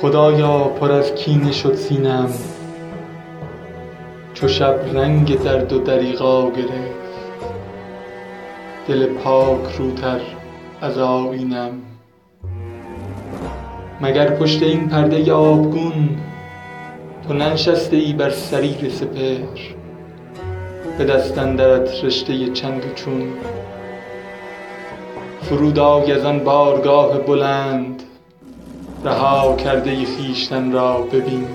خدایا پر از کینه شد سینم، چو شب رنگ درد و دریغا گرفت، دل پاک روتر از آیینم. مگر پشت این پرده آبگون تو ننشسته ای بر سریر سپهر؟ به دست اندرت رشته چند و چون، فرود آی از آن بارگاه بلند، رها کرده خویشتن را ببین.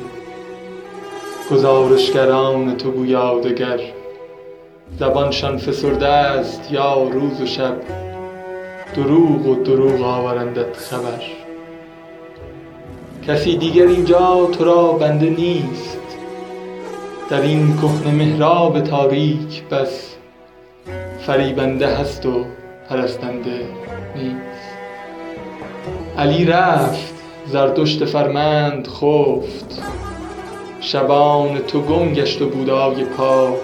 گزارشگران تو گویا دگر، زبانشان فسرده است یا روز و شب، دروغ و دروغ آورندت خبر. کسی دیگر اینجا تو را بنده نیست، در این کهنه محراب تاریک بس، فریبنده هست و پرستنده نیست. علی رفت، زردشت فرمند خفت، شبان تو گم گشت و بودای پاک،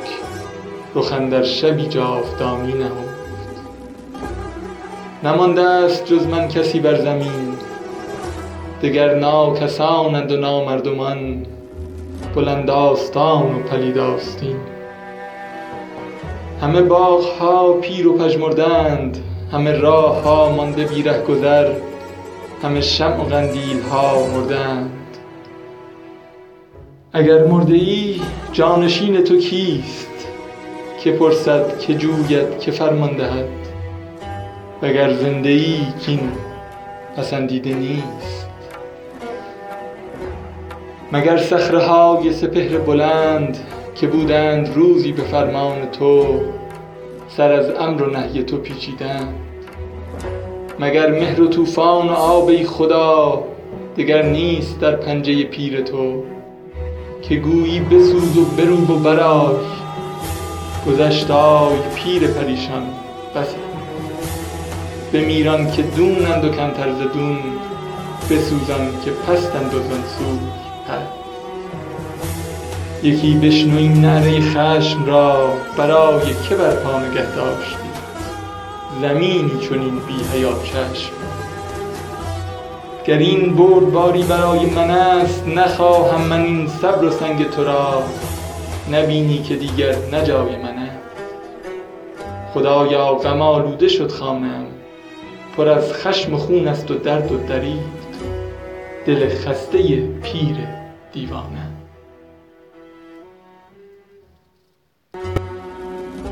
رخ اندر شبی جاودانی نهفت. نمانده است جز من کسی بر زمین، دگر ناکسانند و نامردمان، بلند آستان و پلید آستین. همه باغها پیر و پژمردند، همه راه ها مانده بی ره گذر، همه شمع و قندیل ها مردند. اگر مرده ای جانشین تو کیست، که پرسد که جوید که فرمان دهد؟ وگر زنده ای کین پسندیده نیست. مگر صخره های سپهر بلند، که بودند روزی به فرمان تو، سر از امر و نهی تو پیچیدند؟ مگر مهر و طوفان و آب ای خدا، دگر نیست در پنجه پیر تو، که گویی بسوز و بروب و برآی، گذشت آی پیر پریشان بس. بمیران که دونند و کمتر ز دون، بسوزان که پستند و زان سوی پست. یکی بشنو این نعره خشم را، برای که بر پا نگه داشتی زمینی چنین بی حیا چشم؟ گر این برد باری برای من است، نخواهم من این صبر و سنگ تو را، نبینی که دیگر نه جای من است. خدایا غم آلوده شد خانه‌ام، پر از خشم و خون است و درد و دریغ، دل خسته پیر دیوانه.